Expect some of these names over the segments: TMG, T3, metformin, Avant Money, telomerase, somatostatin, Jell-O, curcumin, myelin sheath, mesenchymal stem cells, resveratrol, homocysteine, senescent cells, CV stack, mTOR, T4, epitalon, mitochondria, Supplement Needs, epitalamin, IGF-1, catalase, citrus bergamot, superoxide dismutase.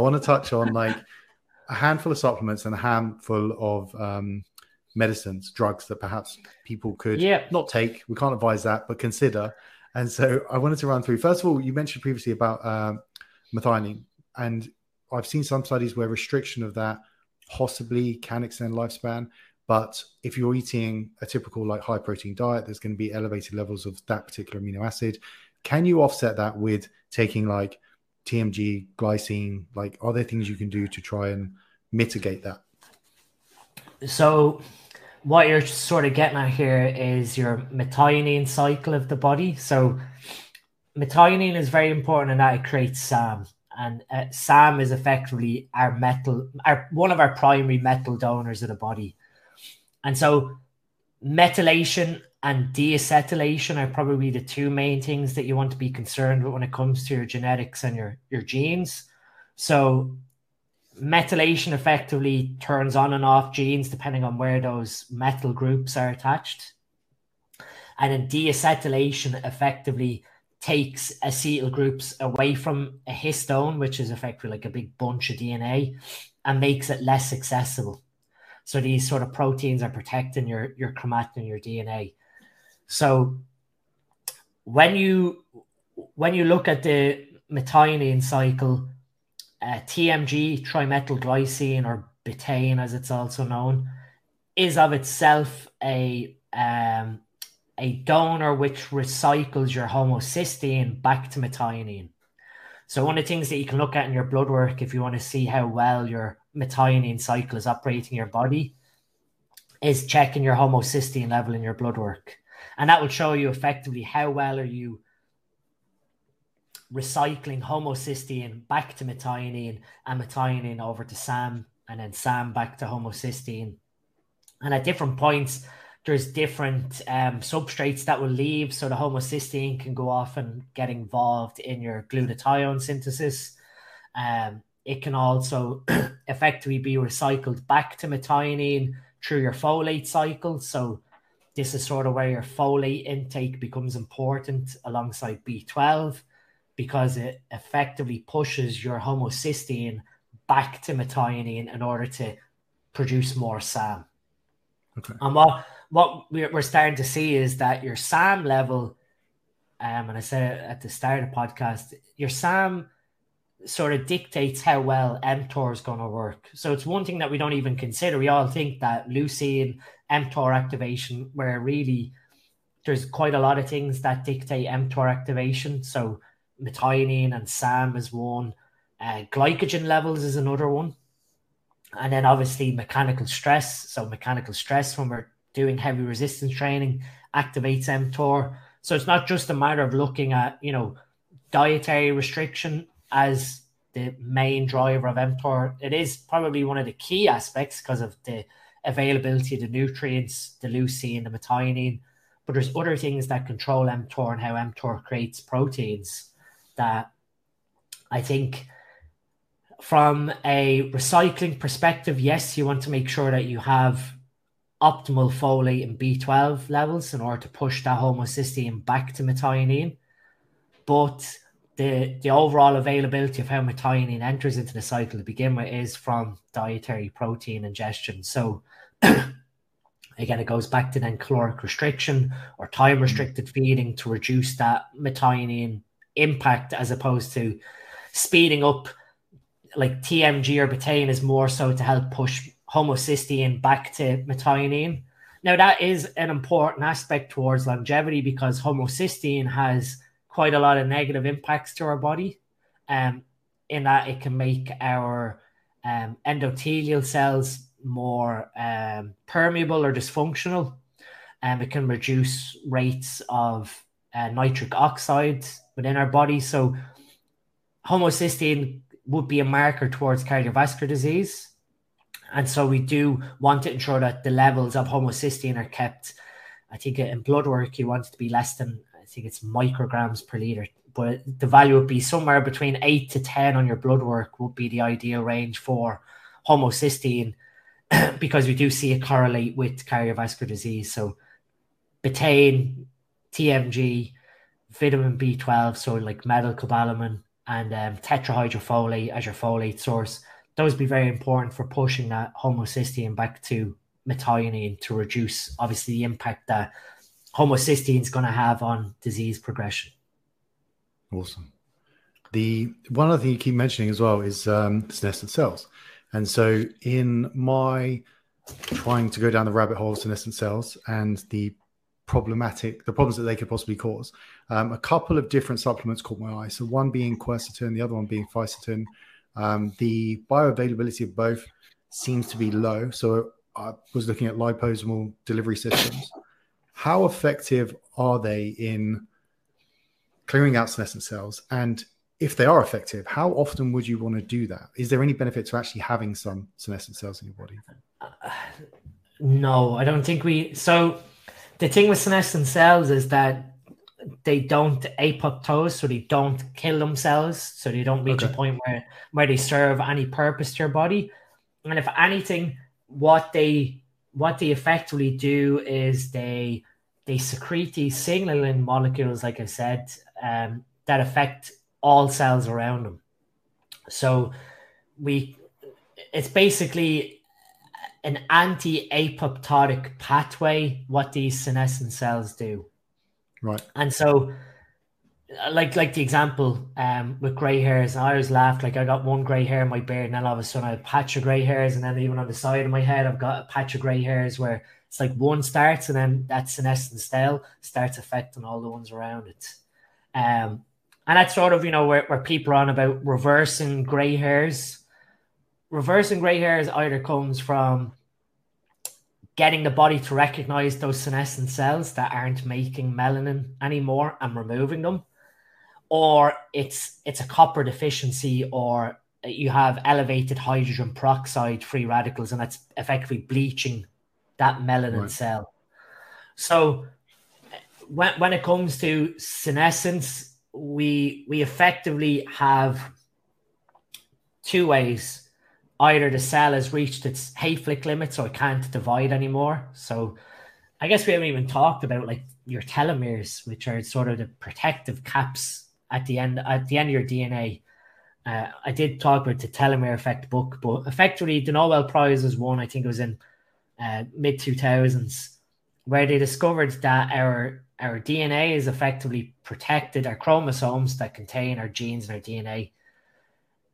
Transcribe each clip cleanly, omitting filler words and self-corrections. I want to touch on like a handful of supplements and a handful of medicines, drugs that perhaps people could not take. We can't advise that, but consider. And so I wanted to run through. First of all, you mentioned previously about methionine, and I've seen some studies where restriction of that possibly can extend lifespan. But if you're eating a typical like high protein diet, there's going to be elevated levels of that particular amino acid. Can you offset that with taking like TMG, glycine? Like, are there things you can do to try and mitigate that? So what you're sort of getting at here is your methionine cycle of the body. So methionine is very important in that it creates SAM. And SAM is effectively our one of our primary metal donors of the body. And so methylation and deacetylation are probably the two main things that you want to be concerned with when it comes to your genetics and your genes. So methylation effectively turns on and off genes depending on where those metal groups are attached. And then deacetylation effectively takes acetyl groups away from a histone, which is effectively like a big bunch of DNA, and makes it less accessible. So these sort of proteins are protecting your chromatin and your DNA. So when you look at the methionine cycle, TMG, trimethylglycine, or betaine as it's also known, is of itself a donor which recycles your homocysteine back to methionine. So one of the things that you can look at in your blood work if you want to see how well your methionine cycle is operating in your body is checking your homocysteine level in your blood work. And that will show you effectively how well are you recycling homocysteine back to methionine and methionine over to SAM and then SAM back to homocysteine. And at different points, there's different substrates that will leave. So the homocysteine can go off and get involved in your glutathione synthesis. It can also effectively be recycled back to methionine through your folate cycle. So this is sort of where your folate intake becomes important alongside B12, because it effectively pushes your homocysteine back to methionine in order to produce more SAM. Okay. And what we're starting to see is that your SAM level, and I said it at the start of the podcast, your SAM sort of dictates how well mTOR is going to work. So it's one thing that we don't even consider. We all think that leucine, mTOR activation, where really there's quite a lot of things that dictate mTOR activation. So methionine and SAM is one. Glycogen levels is another one. And then obviously mechanical stress. So mechanical stress when we're doing heavy resistance training activates mTOR. So it's not just a matter of looking at, you know, dietary restriction as the main driver of mTOR. It is probably one of the key aspects because of the availability of the nutrients, the leucine, the methionine. But there's other things that control mTOR and how mTOR creates proteins that I think from a recycling perspective, yes, you want to make sure that you have optimal folate and B12 levels in order to push that homocysteine back to methionine. But the overall availability of how methionine enters into the cycle to begin with is from dietary protein ingestion. So again, it goes back to then caloric restriction or time-restricted feeding to reduce that methionine impact as opposed to speeding up. Like TMG or betaine is more so to help push homocysteine back to methionine. Now, that is an important aspect towards longevity because homocysteine has quite a lot of negative impacts to our body, in that it can make our endothelial cells more permeable or dysfunctional, and it can reduce rates of nitric oxide within our body. So homocysteine would be a marker towards cardiovascular disease, and so we do want to ensure that the levels of homocysteine are kept. I think in blood work you want it to be less than, I think it's micrograms per liter, but the value would be somewhere between 8 to 10 on your blood work would be the ideal range for homocysteine because we do see it correlate with cardiovascular disease. So betaine, TMG, vitamin B12, so like methylcobalamin, and tetrahydrofolate as your folate source. Those would be very important for pushing that homocysteine back to methionine to reduce, obviously, the impact that homocysteine is going to have on disease progression. Awesome. The one other thing you keep mentioning as well is senescent cells. And so in my trying to go down the rabbit hole of senescent cells and the problems that they could possibly cause, a couple of different supplements caught my eye. So one being quercetin, the other one being fisetin. The bioavailability of both seems to be low. So I was looking at liposomal delivery systems. How effective are they in clearing out senescent cells? And if they are effective, how often would you want to do that? Is there any benefit to actually having some senescent cells in your body? No, I don't think we... So the thing with senescent cells is that they don't apoptose, so they don't kill themselves, so they don't reach a point where they serve any purpose to your body. And if anything, what they effectively do is they secrete these signaling molecules, like I said, that affect all cells around them. So it's basically an anti-apoptotic pathway, what these senescent cells do. Right. And so like the example with gray hairs, I always laughed, like I got one gray hair in my beard and then all of a sudden I had a patch of gray hairs, and then even on the side of my head I've got a patch of gray hairs where it's like one starts and then that senescent cell starts affecting all the ones around it. And that's sort of, you know, where people are on about reversing gray hairs. Reversing gray hairs either comes from getting the body to recognize those senescent cells that aren't making melanin anymore and removing them, or it's a copper deficiency, or you have elevated hydrogen peroxide free radicals, and that's effectively bleaching that melanin cell. So when it comes to senescence, we effectively have two ways. Either the cell has reached its Hayflick limit, so it can't divide anymore. So I guess we haven't even talked about like your telomeres, which are sort of the protective caps at the end of your DNA. I did talk about the telomere effect book, but effectively the Nobel Prize was won, I think it was in mid-2000s, where they discovered that our DNA is effectively protected. Our chromosomes that contain our genes and our DNA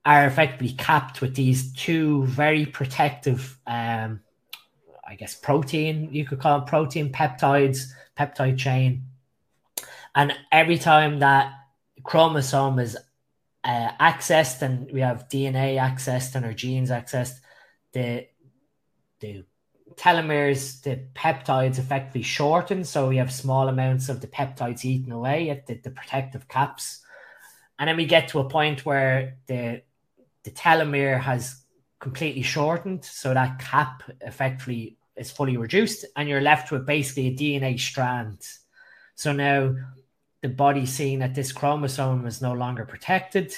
are effectively capped with these two very protective, I guess, protein, you could call them protein peptides, peptide chain. And every time that chromosome is accessed, and we have DNA accessed and our genes accessed, the telomeres, the peptides effectively shorten, so we have small amounts of the peptides eaten away at the protective caps, and then we get to a point where the telomere has completely shortened, so that cap effectively is fully reduced, and you're left with basically a DNA strand. So now the body, seeing that this chromosome is no longer protected,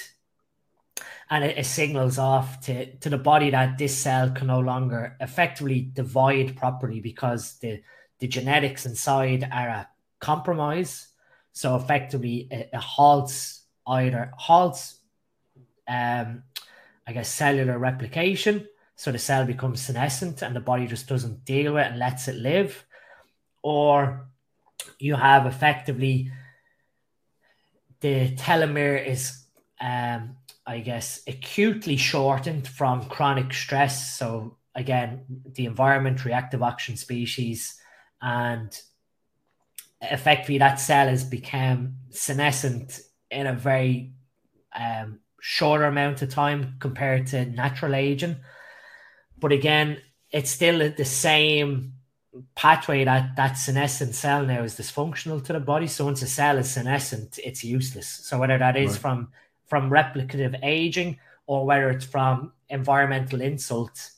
and it signals off to the body that this cell can no longer effectively divide properly because the genetics inside are a compromise. So effectively it halts I guess, cellular replication. So the cell becomes senescent and the body just doesn't deal with it and lets it live. Or you have effectively the telomere is... I guess, acutely shortened from chronic stress. So again, the environment, reactive oxygen species, and effectively that cell has become senescent in a very shorter amount of time compared to natural aging. But again, it's still the same pathway that senescent cell now is dysfunctional to the body. So once a cell is senescent, it's useless. So whether that is from replicative aging or whether it's from environmental insults,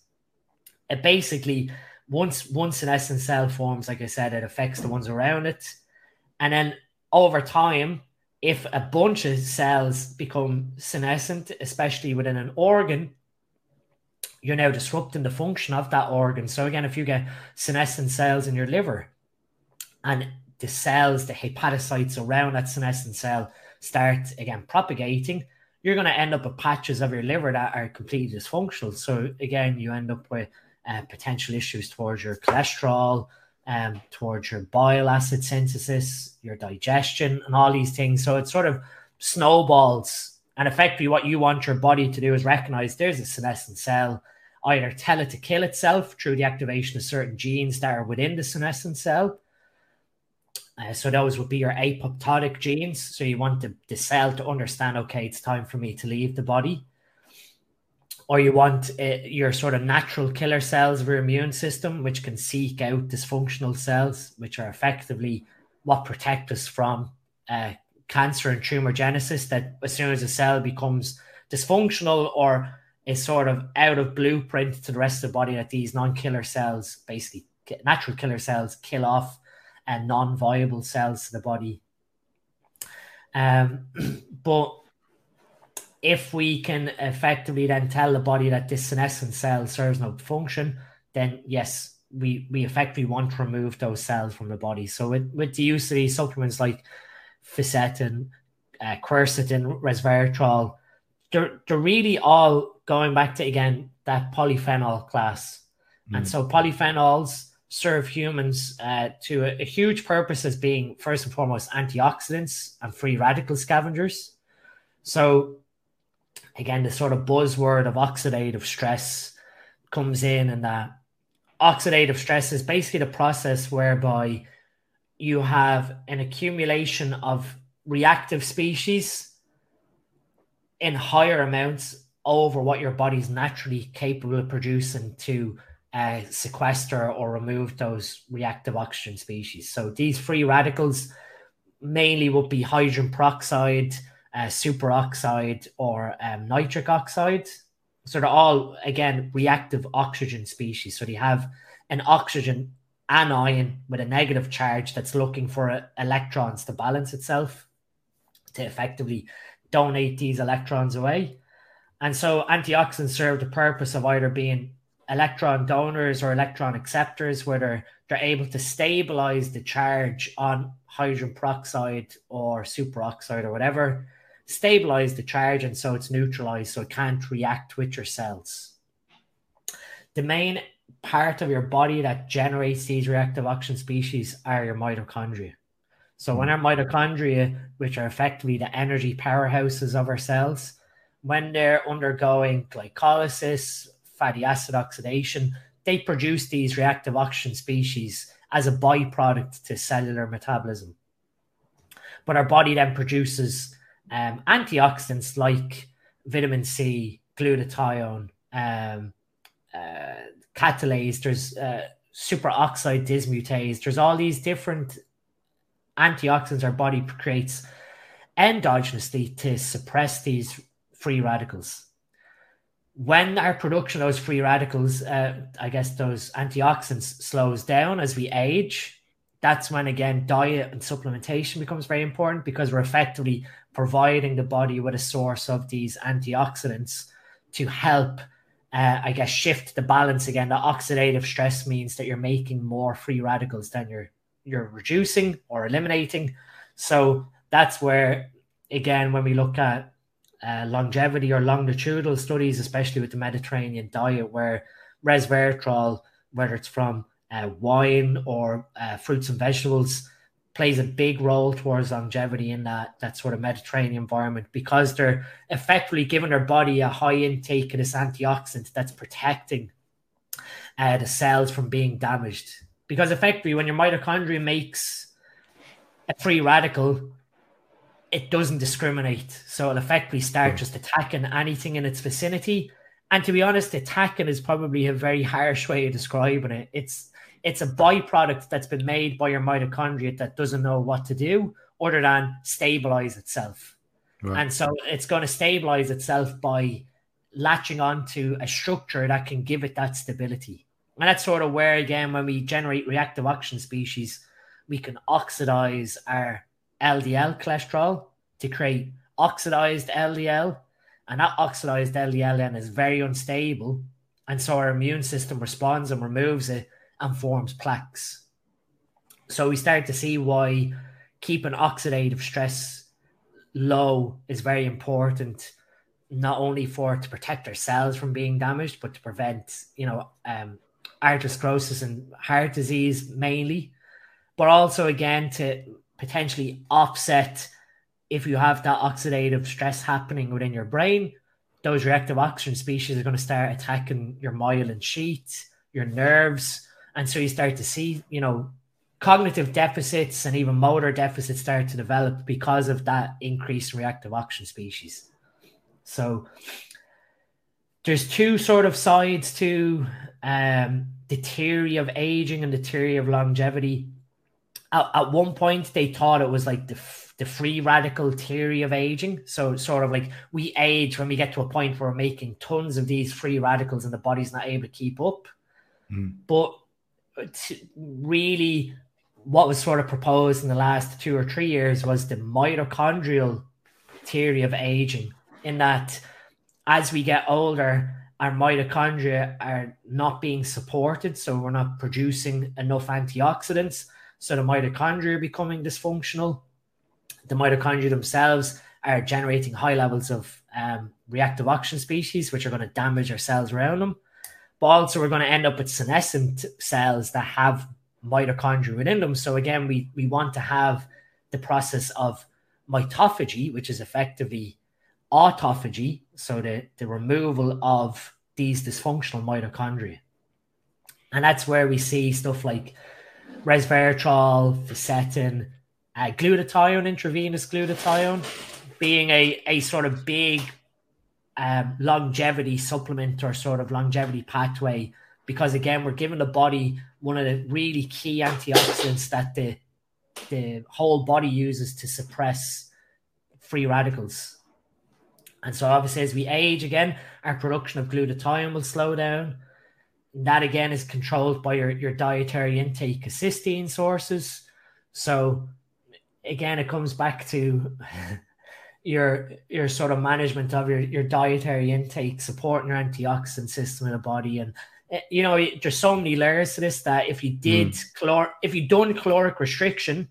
it basically, once senescent cell forms, like I said, it affects the ones around it. And then over time, if a bunch of cells become senescent, especially within an organ, you're now disrupting the function of that organ. So again, if you get senescent cells in your liver and the cells, the hepatocytes around that senescent cell, start again propagating, you're going to end up with patches of your liver that are completely dysfunctional. So again, you end up with potential issues towards your cholesterol, towards your bile acid synthesis, your digestion, and all these things. So it sort of snowballs. And effectively what you want your body to do is recognize there's a senescent cell, either tell it to kill itself through the activation of certain genes that are within the senescent cell. So those would be your apoptotic genes. So you want the cell to understand, okay, it's time for me to leave the body. Or you want your sort of natural killer cells of your immune system, which can seek out dysfunctional cells, which are effectively what protect us from cancer and tumorigenesis, that as soon as a cell becomes dysfunctional or is sort of out of blueprint to the rest of the body, that these non-killer cells, basically natural killer cells, kill off and non-viable cells to the body. But if we can effectively then tell the body that this senescent cell serves no function, then yes, we effectively want to remove those cells from the body. So with the use of these supplements like fisetin, quercetin, resveratrol, they're really all going back to, again, that polyphenol class. Mm. And so polyphenols serve humans to a huge purpose as being, first and foremost, antioxidants and free radical scavengers. So again, the sort of buzzword of oxidative stress comes in, and that oxidative stress is basically the process whereby you have an accumulation of reactive species in higher amounts over what your body's naturally capable of producing to sequester or remove those reactive oxygen species. So these free radicals mainly would be hydrogen peroxide, superoxide, or nitric oxide. So they're all, again, reactive oxygen species. So they have an oxygen anion with a negative charge that's looking for electrons to balance itself, to effectively donate these electrons away. And so antioxidants serve the purpose of either being electron donors or electron acceptors, where they're able to stabilize the charge on hydrogen peroxide or superoxide or whatever, stabilize the charge, and so it's neutralized, so it can't react with your cells. The main part of your body that generates these reactive oxygen species are your mitochondria. So when our mitochondria, which are effectively the energy powerhouses of our cells, when they're undergoing glycolysis, fatty acid oxidation, they produce these reactive oxygen species as a byproduct to cellular metabolism. But our body then produces antioxidants like vitamin C, glutathione, catalase, there's superoxide dismutase, there's all these different antioxidants our body creates endogenously to suppress these free radicals. When our production of those free radicals, those antioxidants, slows down as we age, that's when, again, diet and supplementation becomes very important, because we're effectively providing the body with a source of these antioxidants to help, shift the balance again. The oxidative stress means that you're making more free radicals than you're reducing or eliminating. So that's where, again, when we look at longevity or longitudinal studies, especially with the Mediterranean diet, where resveratrol, whether it's from wine or fruits and vegetables, plays a big role towards longevity in that sort of Mediterranean environment, because they're effectively giving their body a high intake of this antioxidant that's protecting the cells from being damaged. Because effectively, when your mitochondria makes a free radical, it doesn't discriminate. So it'll effectively start just attacking anything in its vicinity. And to be honest, attacking is probably a very harsh way of describing it. It's a byproduct that's been made by your mitochondria that doesn't know what to do other than stabilize itself. Right. And so it's going to stabilize itself by latching onto a structure that can give it that stability. And that's sort of where, again, when we generate reactive oxygen species, we can oxidize our LDL cholesterol to create oxidized LDL, and that oxidized LDL then is very unstable, and so our immune system responds and removes it and forms plaques. So we start to see why keeping oxidative stress low is very important not only for to protect our cells from being damaged, but to prevent, you know, atherosclerosis and heart disease mainly, but also again to potentially offset if you have that oxidative stress happening within your brain. Those reactive oxygen species are going to start attacking your myelin sheath, your nerves. And so you start to see, you know, cognitive deficits and even motor deficits start to develop because of that increased reactive oxygen species. So there's two sort of sides to the theory of aging and the theory of longevity. At one point, they thought it was like the free radical theory of aging. So it's sort of like we age when we get to a point where we're making tons of these free radicals and the body's not able to keep up. Mm. But really what was sort of proposed in the last 2 or 3 years was the mitochondrial theory of aging, in that as we get older, our mitochondria are not being supported. So we're not producing enough antioxidants. So the mitochondria are becoming dysfunctional. The mitochondria themselves are generating high levels of reactive oxygen species, which are going to damage our cells around them. But also we're going to end up with senescent cells that have mitochondria within them. So again, we want to have the process of mitophagy, which is effectively autophagy, so the removal of these dysfunctional mitochondria. And that's where we see stuff like resveratrol, fisetin, glutathione, intravenous glutathione, being a sort of big longevity supplement or sort of longevity pathway, because again, we're giving the body one of the really key antioxidants that the whole body uses to suppress free radicals. And so obviously as we age, again, our production of glutathione will slow down. That again is controlled by your dietary intake of cysteine sources. So again, it comes back to your sort of management of your dietary intake, supporting your antioxidant system in the body. And, you know, there's so many layers to this that if you did if you done caloric restriction,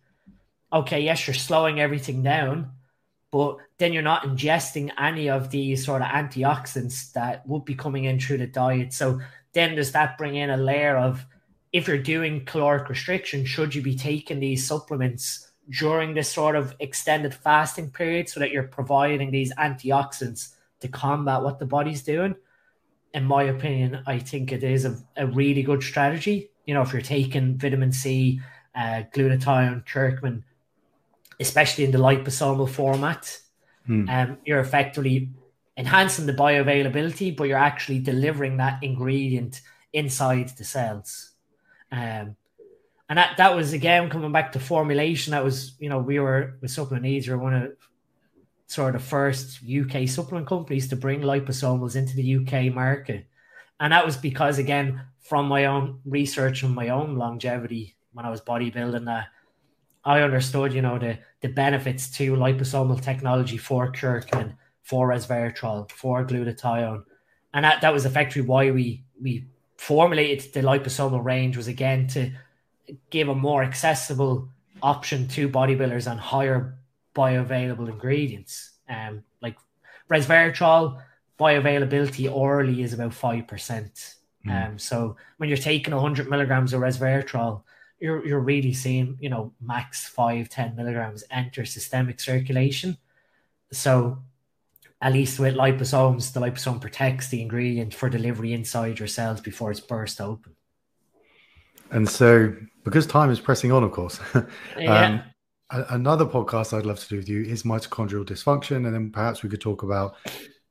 okay, yes, you're slowing everything down, but then you're not ingesting any of these sort of antioxidants that would be coming in through the diet. So then does that bring in a layer of, if you're doing caloric restriction, should you be taking these supplements during this sort of extended fasting period so that you're providing these antioxidants to combat what the body's doing? In my opinion, I think it is a really good strategy. You know, if you're taking vitamin C, glutathione, curcumin, especially in the liposomal format, you're effectively enhancing the bioavailability, but you're actually delivering that ingredient inside the cells. And that was, again, coming back to formulation. That was, you know, we were with Supplement Needs, we were one of sort of the first UK supplement companies to bring liposomals into the UK market. And that was because, again, from my own research and my own longevity when I was bodybuilding, that I understood, you know, the benefits to liposomal technology for curcumin, for resveratrol, for glutathione. And that was effectively why we formulated the liposomal range, was again to give a more accessible option to bodybuilders on higher bioavailable ingredients. Like resveratrol, bioavailability orally is about 5%. So when you're taking 100 milligrams of resveratrol, you're really seeing, you know, max 5-10 milligrams enter systemic circulation. So at least with liposomes, the liposome protects the ingredient for delivery inside your cells before it's burst open. And so, because time is pressing on, of course, another podcast I'd love to do with you is mitochondrial dysfunction. And then perhaps we could talk about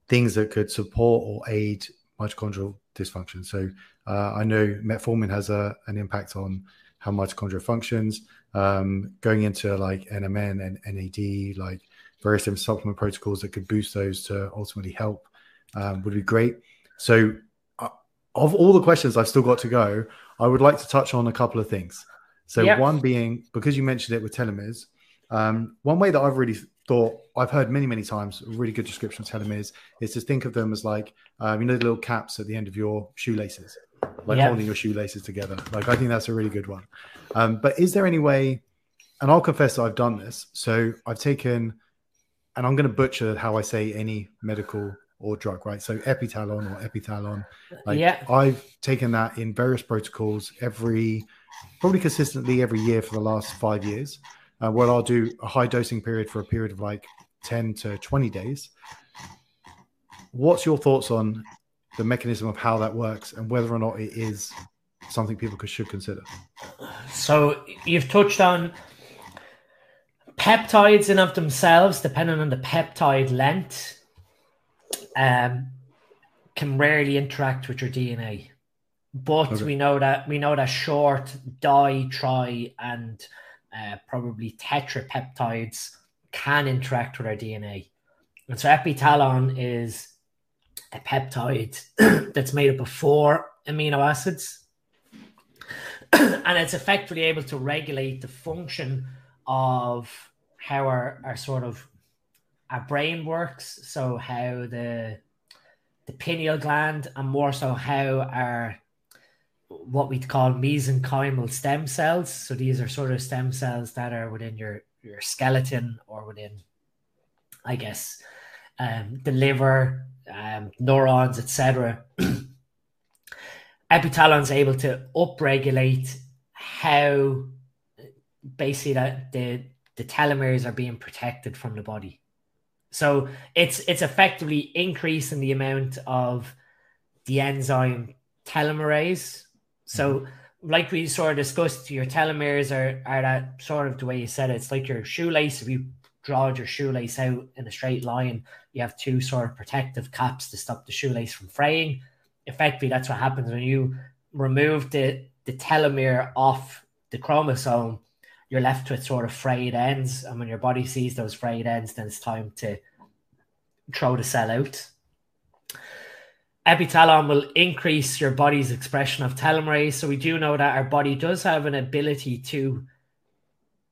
things that could support or aid mitochondrial dysfunction. So I know metformin has an impact on how mitochondria functions, going into like NMN and NAD, like various different supplement protocols that could boost those to ultimately help would be great. So of all the questions I've still got to go, I would like to touch on a couple of things. So one being, because you mentioned it with telomeres, one way that I've really thought, I've heard many, many times, a really good description of telomeres is to think of them as like, you know, the little caps at the end of your shoelaces, like holding your shoelaces together. Like, I think that's a really good one. But is there any way, and I'll confess that I've done this. So I've taken, and I'm going to butcher how I say any medical or drug, right? So epitalon or epitalon. Like, yeah. I've taken that in various protocols probably consistently every year for the last 5 years. Well, I'll do a high dosing period for a period of like 10 to 20 days. What's your thoughts on the mechanism of how that works and whether or not it is something people should consider? So you've touched on peptides in of themselves, depending on the peptide length, can rarely interact with your DNA. But okay. we know that short di, tri, and probably tetrapeptides can interact with our DNA. And so epitalon is a peptide that's made up of 4 amino acids. And it's effectively able to regulate the function of how our brain works. So how the pineal gland, and more so how our, what we'd call mesenchymal stem cells. So these are sort of stem cells that are within your skeleton, or within, I guess, the liver, neurons, etc. Epitalon's able to upregulate how basically that the telomeres are being protected from the body. So it's effectively increasing the amount of the enzyme telomerase. So like we sort of discussed, your telomeres are that sort of, the way you said it, it's like your shoelace. If you draw your shoelace out in a straight line, you have 2 sort of protective caps to stop the shoelace from fraying. Effectively, that's what happens when you remove the telomere off the chromosome. You're left with sort of frayed ends, and when your body sees those frayed ends, then it's time to throw the cell out. Epitalon will increase your body's expression of telomerase. So we do know that our body does have an ability to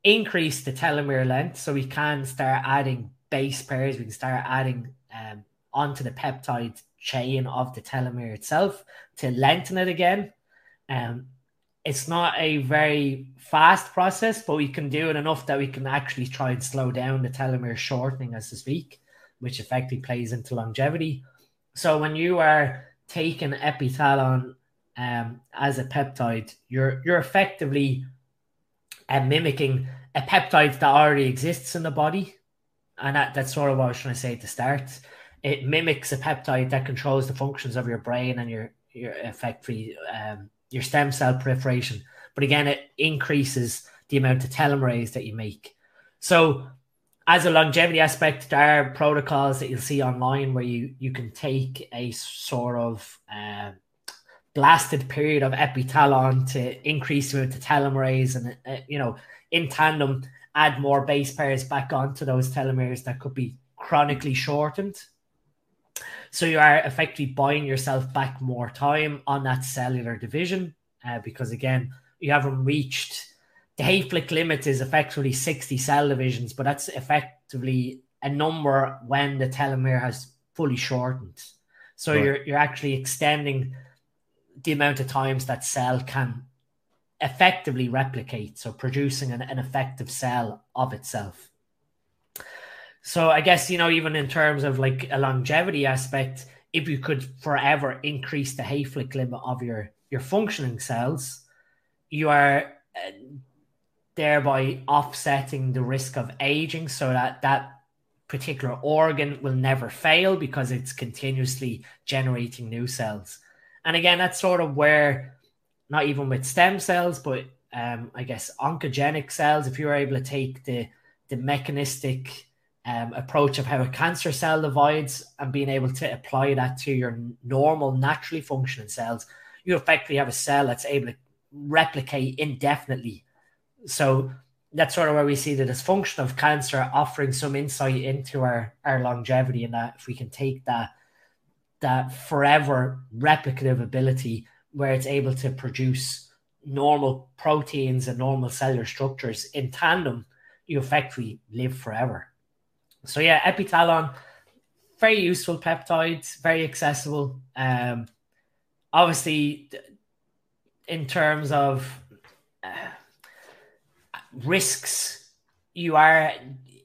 increase the telomere length. So we can start adding base pairs. We can start adding onto the peptide chain of the telomere itself to lengthen it again. It's not a very fast process, but we can do it enough that we can actually try and slow down the telomere shortening, as to speak, which effectively plays into longevity. So when you are taking epitalon as a peptide, you're effectively mimicking a peptide that already exists in the body. And that's sort of what I was trying to say at the start. It mimics a peptide that controls the functions of your brain and your effectively your stem cell proliferation. But again, it increases the amount of telomerase that you make. So as a longevity aspect, there are protocols that you'll see online where you can take a sort of blasted period of epitalon to increase the amount of telomerase and, in tandem, add more base pairs back onto those telomeres that could be chronically shortened. So you are effectively buying yourself back more time on that cellular division because, again, you haven't reached the Hayflick limit, is effectively 60 cell divisions, but that's effectively a number when the telomere has fully shortened. So right. You're actually extending the amount of times that cell can effectively replicate, so producing an effective cell of itself. So I guess, even in terms of like a longevity aspect, if you could forever increase the Hayflick limit of your functioning cells, you are thereby offsetting the risk of aging, so that that particular organ will never fail because it's continuously generating new cells. And again, that's sort of where, not even with stem cells, but I guess oncogenic cells, if you're able to take the mechanistic approach of how a cancer cell divides and being able to apply that to your normal, naturally functioning cells, you effectively have a cell that's able to replicate indefinitely. So that's sort of where we see the dysfunction of cancer offering some insight into our longevity, and that if we can take that forever replicative ability where it's able to produce normal proteins and normal cellular structures in tandem, you effectively live forever. So yeah, epitalon, very useful peptides, very accessible. Obviously, in terms of risks,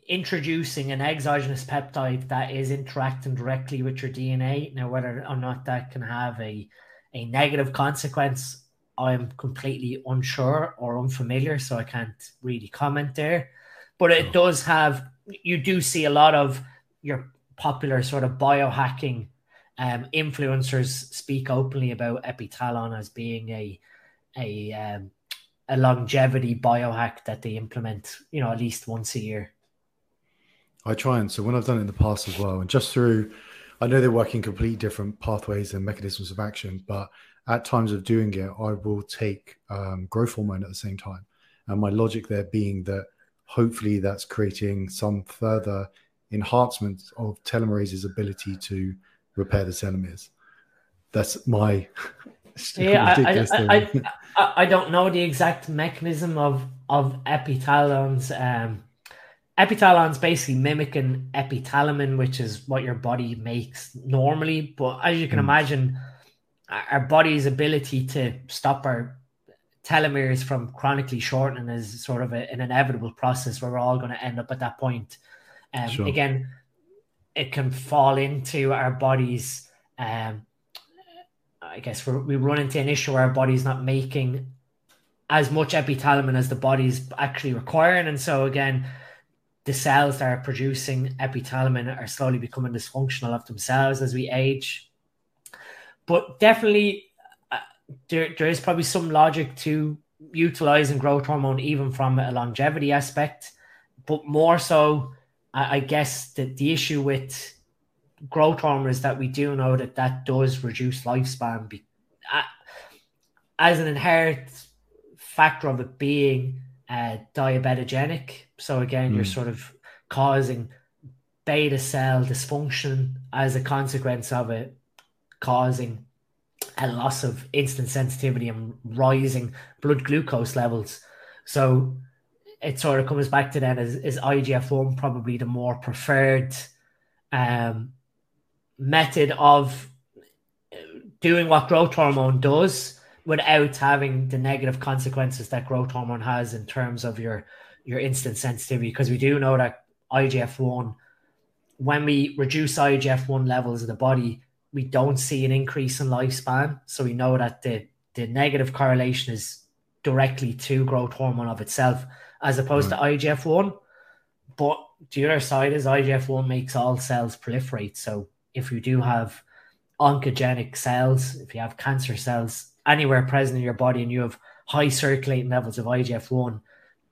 introducing an exogenous peptide that is interacting directly with your DNA. Now, whether or not that can have a negative consequence, I'm completely unsure or unfamiliar, so I can't really comment there. But it does have, you do see a lot of your popular sort of biohacking influencers speak openly about epitalon as being a longevity biohack that they implement, you know, at least once a year. I try, and so when I've done it in the past as well, and just through, I know they're working completely different pathways and mechanisms of action, but at times of doing it, I will take growth hormone at the same time. And my logic there being that hopefully that's creating some further enhancement of telomerase's ability to repair the telomeres. That's my... Yeah, I don't know the exact mechanism of epitalons. Epitalon's basically mimicking epitalamin, which is what your body makes normally. But as you can imagine, our body's ability to stop our telomeres from chronically shortening is sort of an inevitable process where we're all going to end up at that point. Sure. Again, it can fall into our body's... I guess we run into an issue where our body's not making as much epitalamin as the body's actually requiring. And so again, the cells that are producing epitalamin are slowly becoming dysfunctional of themselves as we age. But definitely there is probably some logic to utilizing growth hormone, even from a longevity aspect, but more so, I guess that the issue with growth hormone is that we do know that that does reduce lifespan as an inherent factor of it being diabetogenic. So again, you're sort of causing beta cell dysfunction as a consequence of it, causing a loss of insulin sensitivity and rising blood glucose levels. So it sort of comes back to that is IGF-1 probably the more preferred method of doing what growth hormone does without having the negative consequences that growth hormone has in terms of your insulin sensitivity, because we do know that IGF-1, when we reduce IGF-1 levels in the body, we don't see an increase in lifespan. So we know that the negative correlation is directly to growth hormone of itself as opposed to IGF-1. But the other side is IGF-1 makes all cells proliferate. So if you do have oncogenic cells, if you have cancer cells anywhere present in your body and you have high circulating levels of IGF-1,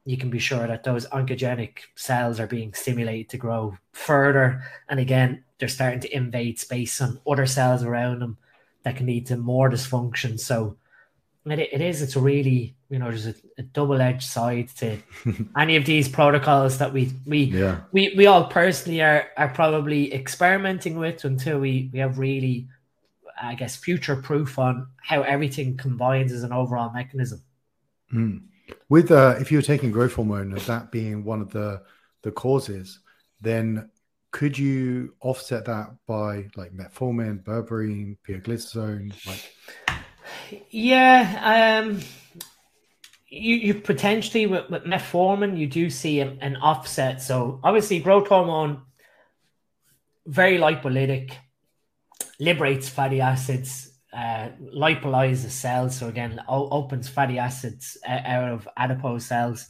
you can be sure that those oncogenic cells are being stimulated to grow further. And again, they're starting to invade space on other cells around them that can lead to more dysfunction. So it's really, you know, there's a double-edged side to any of these protocols that we all personally are probably experimenting with until we have really, I guess, future proof on how everything combines as an overall mechanism. With if you're taking growth hormone as that being one of the causes, then could you offset that by like metformin, berberine, pioglitazone, Yeah, you potentially with metformin, you do see an offset. So obviously growth hormone, very lipolytic, liberates fatty acids, lipolyzes cells. So again, opens fatty acids out of adipose cells.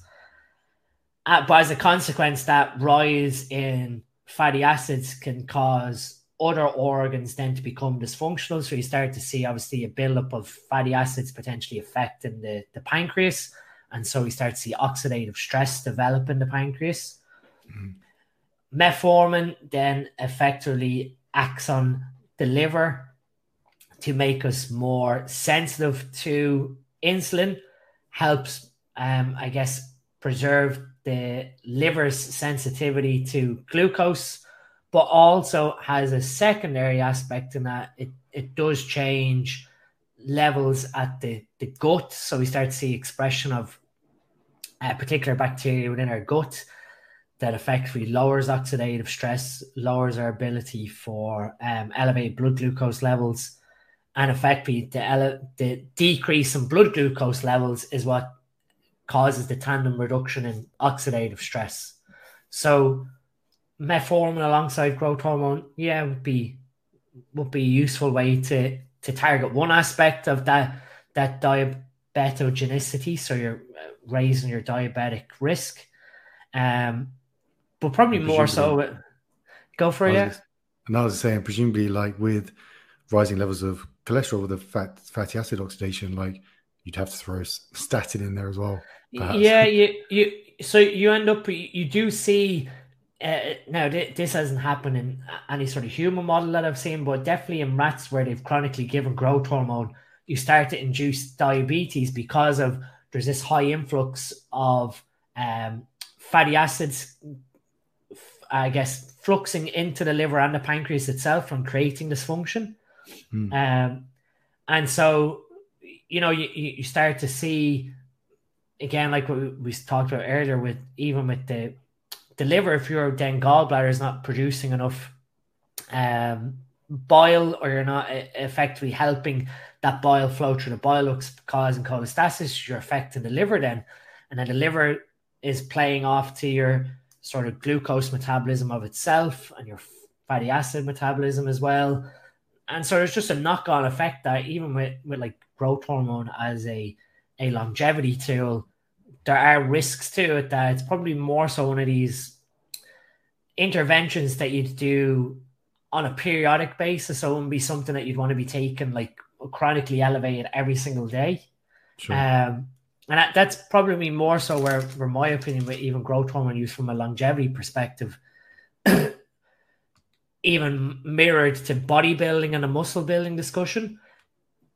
But as a consequence, that rise in fatty acids can cause other organs then to become dysfunctional. So you start to see obviously a buildup of fatty acids potentially affecting the pancreas. And so we start to see oxidative stress develop in the pancreas. Metformin then effectively acts on the liver to make us more sensitive to insulin, helps, I guess, preserve the liver's sensitivity to glucose, but also has a secondary aspect in that it does change levels at the gut. So we start to see expression of a particular bacteria within our gut that effectively lowers oxidative stress, lowers our ability for elevated blood glucose levels, and effectively the decrease in blood glucose levels is what causes the tandem reduction in oxidative stress. So metformin alongside growth hormone, yeah, would be a useful way to target one aspect of that diabetogenicity. So you're raising your diabetic risk, but probably more so. Go for it. Yeah. And I was saying, presumably, like with rising levels of cholesterol, with the fatty acid oxidation, like you'd have to throw statin in there as well. Perhaps. Yeah, so you end up, you do see. Now, this hasn't happened in any sort of human model that I've seen, but definitely in rats where they've chronically given growth hormone, you start to induce diabetes because of there's this high influx of fatty acids, I guess, fluxing into the liver and the pancreas itself and creating dysfunction. And so, you know, you start to see, again, like what we talked about earlier, with even with the liver, if your then gallbladder is not producing enough bile, or you're not effectively helping that bile flow through the bile ducts, causing cholestasis, you're affecting the liver then. And then the liver is playing off to your sort of glucose metabolism of itself and your fatty acid metabolism as well. And so there's just a knock-on effect that even with like growth hormone as a longevity tool, there are risks to it, that it's probably more so one of these interventions that you'd do on a periodic basis. So it wouldn't be something that you'd want to be taking like chronically elevated every single day. Sure. And that's probably more so where my opinion with even growth hormone use from a longevity perspective, even mirrored to bodybuilding and a muscle building discussion,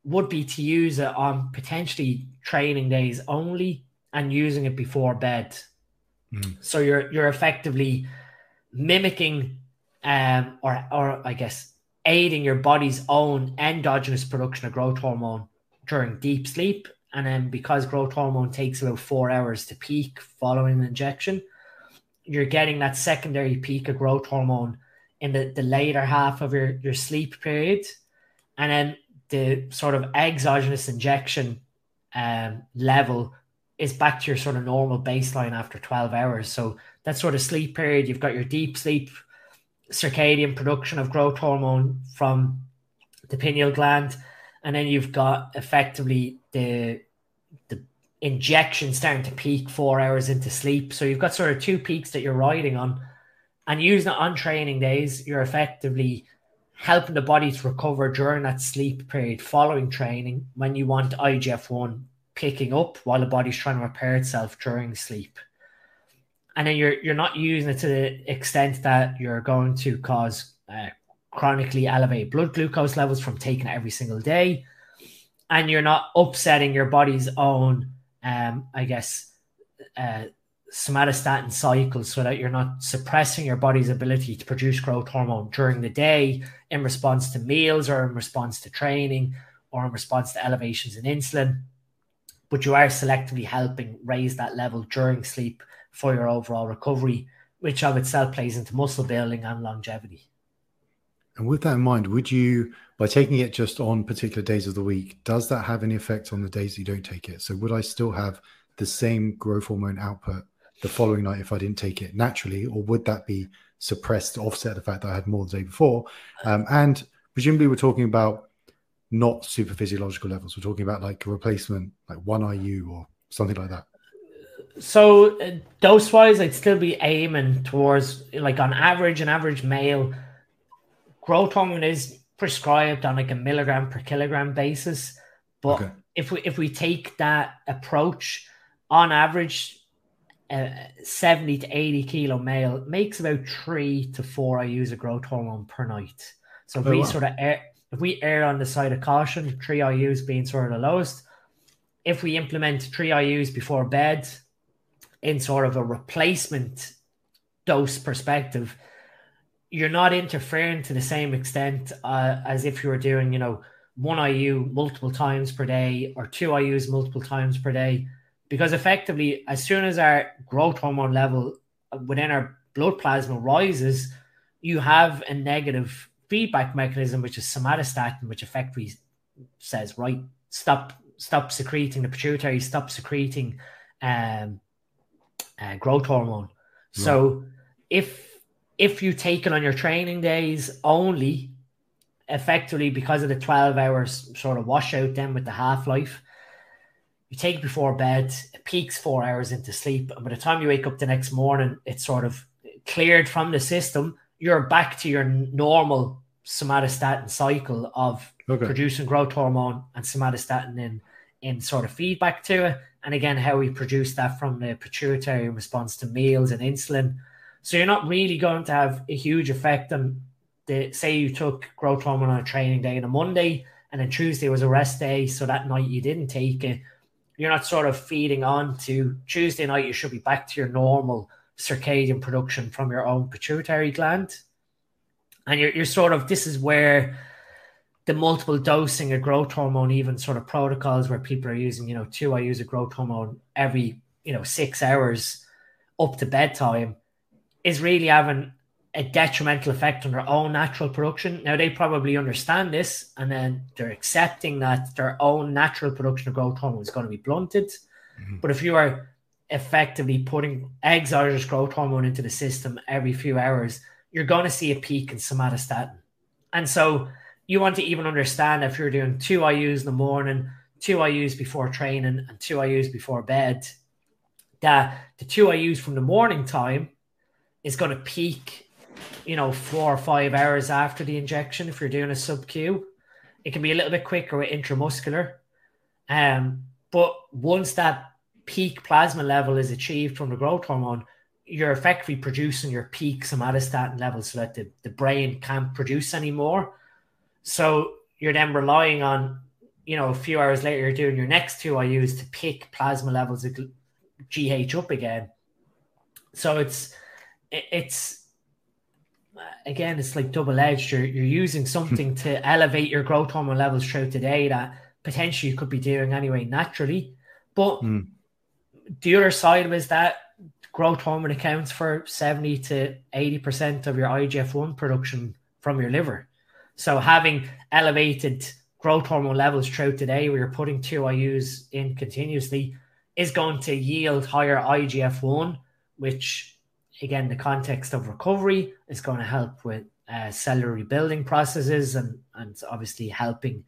would be to use it on potentially training days only, and using it before bed. So you're effectively mimicking or I guess aiding your body's own endogenous production of growth hormone during deep sleep. And then because growth hormone takes about 4 hours to peak following an injection, you're getting that secondary peak of growth hormone in the later half of your sleep period. And then the sort of exogenous injection level is back to your sort of normal baseline after 12 hours. So that sort of sleep period, you've got your deep sleep, circadian production of growth hormone from the pineal gland, and then you've got effectively the injection starting to peak 4 hours into sleep. So you've got sort of two peaks that you're riding on, and using it on training days, you're effectively helping the body to recover during that sleep period following training, when you want IGF-1 picking up while the body's trying to repair itself during sleep. And then you're not using it to the extent that you're going to cause chronically elevated blood glucose levels from taking it every single day. And you're not upsetting your body's own, somatostatin cycles, so that you're not suppressing your body's ability to produce growth hormone during the day in response to meals, or in response to training, or in response to elevations in insulin. But you are selectively helping raise that level during sleep for your overall recovery, which of itself plays into muscle building and longevity. And with that in mind, would you, by taking it just on particular days of the week, does that have any effect on the days that you don't take it? So would I still have the same growth hormone output the following night if I didn't take it naturally, or would that be suppressed to offset the fact that I had more the day before? And presumably we're talking about not super physiological levels. We're talking about like a replacement, like 1 IU or something like that. So dose wise, I'd still be aiming towards, like, on average, an average male, growth hormone is prescribed on like a milligram per kilogram basis. But okay, if we take that approach, on average, 70 to 80 kilo male makes about 3 to 4 IUs of growth hormone per night. So if if we err on the side of caution, 3 IUs being sort of the lowest, if we implement 3 IUs before bed in sort of a replacement dose perspective, you're not interfering to the same extent as if you were doing, 1 IU multiple times per day, or 2 IUs multiple times per day. Because effectively, as soon as our growth hormone level within our blood plasma rises, you have a negative feedback mechanism, which is somatostatin, which effectively says, right, stop secreting the pituitary, stop secreting growth hormone. Right. So if you take it on your training days only, effectively because of the 12 hours sort of washout then with the half-life, you take it before bed, it peaks 4 hours into sleep, and by the time you wake up the next morning, it's sort of cleared from the system. You're back to your normal somatostatin cycle of producing growth hormone and somatostatin in sort of feedback to it. And again, how we produce that from the pituitary response to meals and insulin. So you're not really going to have a huge effect on the, say you took growth hormone on a training day on a Monday and then Tuesday was a rest day, so that night you didn't take it. You're not sort of feeding on to Tuesday night. You should be back to your normal circadian production from your own pituitary gland. And you're sort of, this is where the multiple dosing of growth hormone, even sort of protocols where people are using, you know, I use a growth hormone every, 6 hours up to bedtime, is really having a detrimental effect on their own natural production. Now, they probably understand this, and then they're accepting that their own natural production of growth hormone is going to be blunted. Mm-hmm. But if you are effectively putting exogenous growth hormone into the system every few hours, you're going to see a peak in somatostatin. And so you want to even understand if you're doing 2 IUs in the morning, 2 IUs before training, and 2 IUs before bed, that the 2 IUs from the morning time is going to peak, 4 or 5 hours after the injection. If you're doing a sub-Q, it can be a little bit quicker with intramuscular. But once that peak plasma level is achieved from the growth hormone, you're effectively producing your peak somatostatin level so that the brain can't produce anymore. So you're then relying on, a few hours later, you're doing your next 2 IUs to pick plasma levels of GH up again. So it's again, it's like double-edged. You're using something to elevate your growth hormone levels throughout the day that potentially you could be doing anyway naturally. But the other side of it is that growth hormone accounts for 70 to 80% of your IGF-1 production from your liver. So having elevated growth hormone levels throughout the day where you're putting 2 IUs in continuously is going to yield higher IGF-1, which, again, the context of recovery is going to help with cellular rebuilding processes and obviously helping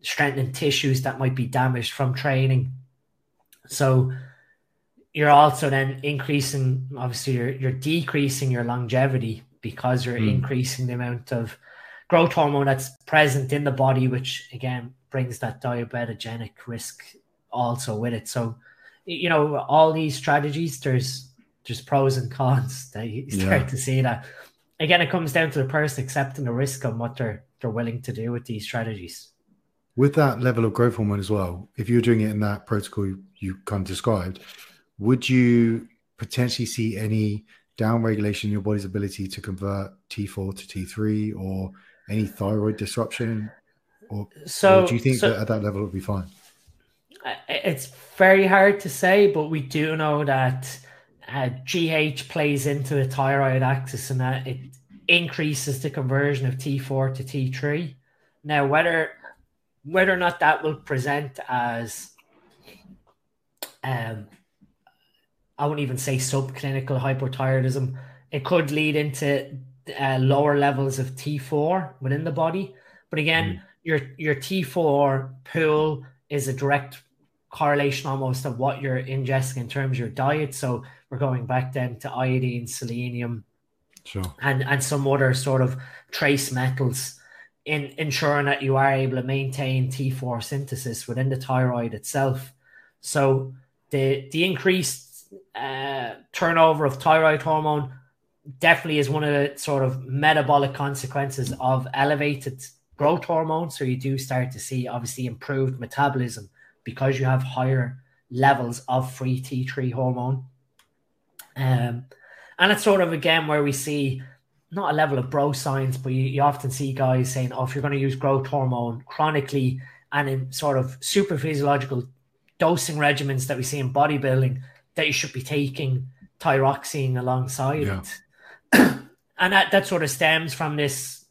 strengthening tissues that might be damaged from training. So you're also then increasing, obviously, you're decreasing your longevity because you're increasing the amount of growth hormone that's present in the body, which, again, brings that diabetogenic risk also with it. So, all these strategies, there's pros and cons that you start to see that. Again, it comes down to the person accepting the risk and what they're willing to do with these strategies. With that level of growth hormone as well, if you're doing it in that protocol you kind of described, would you potentially see any downregulation in your body's ability to convert T4 to T3 or any thyroid disruption? Or do you think that at that level it would be fine? It's very hard to say, but we do know that GH plays into the thyroid axis and that it increases the conversion of T4 to T3. Now, whether or not that will present as... I wouldn't even say subclinical hypothyroidism. It could lead into lower levels of T4 within the body. But again, your T4 pool is a direct correlation almost of what you're ingesting in terms of your diet. So we're going back then to iodine, selenium, and some other sort of trace metals in ensuring that you are able to maintain T4 synthesis within the thyroid itself. So the increased turnover of thyroid hormone definitely is one of the sort of metabolic consequences of elevated growth hormone. So you do start to see obviously improved metabolism because you have higher levels of free T3 hormone. And it's sort of, again, where we see not a level of bro science, but you often see guys saying, if you're going to use growth hormone chronically and in sort of super physiological dosing regimens that we see in bodybuilding, that you should be taking thyroxine alongside it. And that sort of stems from this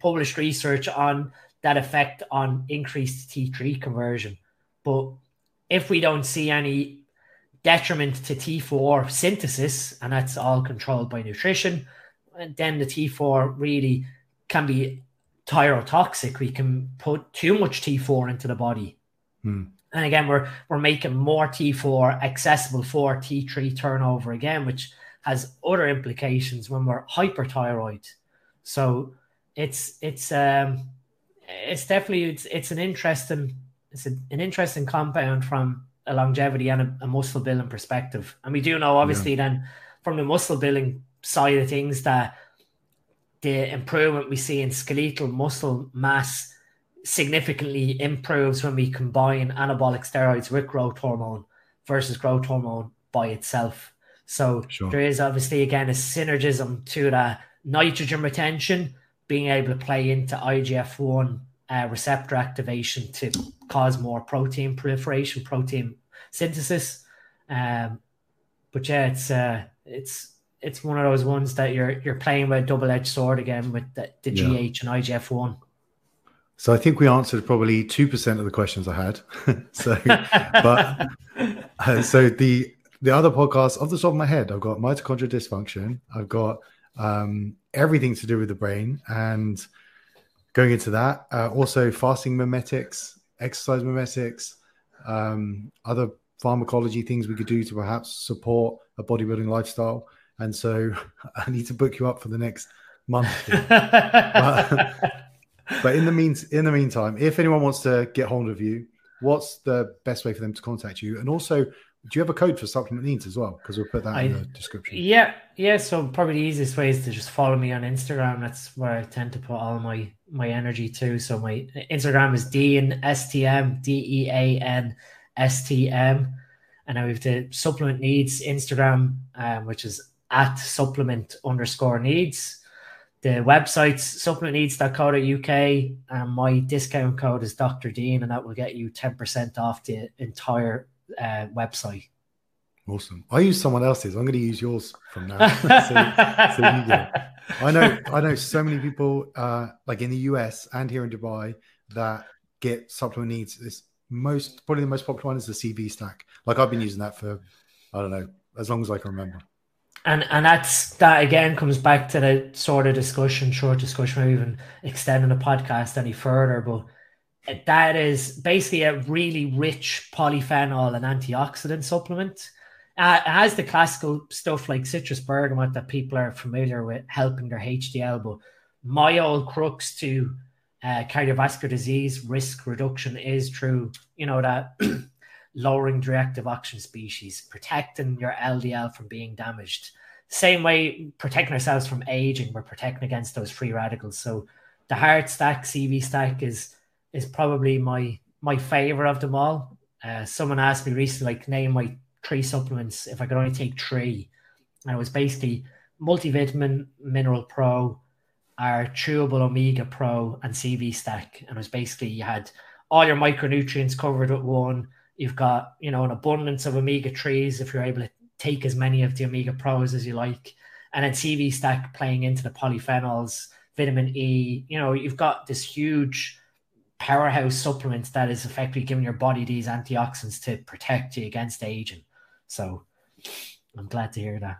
published research on that effect on increased T3 conversion. But if we don't see any detriment to T4 synthesis, and that's all controlled by nutrition. And then the T4 really can be thyrotoxic. We can put too much T4 into the body. And again, we're making more T4 accessible for T3 turnover again, which has other implications when we're hyperthyroid. So it's definitely it's an interesting compound from a longevity and a muscle building perspective. And we do know, obviously, then from the muscle building side of things, that the improvement we see in skeletal muscle mass significantly improves when we combine anabolic steroids with growth hormone versus growth hormone by itself. So there is obviously, again, a synergism to that nitrogen retention, being able to play into IGF-1 receptor activation to cause more protein proliferation, protein synthesis. But yeah, it's one of those ones that you're playing with a double-edged sword again with the GH and IGF-1. So I think we answered probably 2% of the questions I had. So the other podcasts off the top of my head, I've got mitochondrial dysfunction. I've got everything to do with the brain and going into that. Also fasting mimetics, exercise mimetics, other pharmacology things we could do to perhaps support a bodybuilding lifestyle. And so I need to book you up for the next month. But in the meantime, if anyone wants to get hold of you, what's the best way for them to contact you? And also, do you have a code for Supplement Needs as well? Because we'll put that in the description. Yeah. So probably the easiest way is to just follow me on Instagram. That's where I tend to put all my energy to. So my Instagram is DeanSTM, DeanSTM. And now we have the Supplement Needs Instagram, which is @supplement_needs. The website's supplementneeds.co.uk, and my discount code is Dr. Dean, and that will get you 10% off the entire website. Awesome. I use someone else's. I'm going to use yours from now. So you go. I know so many people like in the US and here in Dubai that get Supplement Needs. It's probably the most popular one is the CV stack. Like I've been using that for, I don't know, as long as I can remember. And that again comes back to the sort of short discussion, or even extending the podcast any further. But that is basically a really rich polyphenol and antioxidant supplement. It has the classical stuff like citrus bergamot that people are familiar with, helping their HDL. But my old crux to cardiovascular disease risk reduction is through, that lowering direct oxygen species, protecting your LDL from being damaged. Same way, protecting ourselves from aging, we're protecting against those free radicals. So the hard stack, CV stack, is probably my favorite of them all. Someone asked me recently, like, name my 3 supplements if I could only take 3. And it was basically multivitamin, Mineral Pro, our chewable Omega Pro, and CV stack. And it was basically, you had all your micronutrients covered with one. You've got, an abundance of omega-3s if you're able to take as many of the omega-pros as you like. And then CV stack playing into the polyphenols, vitamin E. You've got this huge powerhouse supplement that is effectively giving your body these antioxidants to protect you against aging. So I'm glad to hear that.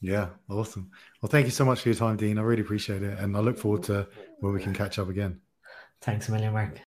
Yeah, awesome. Well, thank you so much for your time, Dean. I really appreciate it. And I look forward to when we can catch up again. Thanks a million, Mark.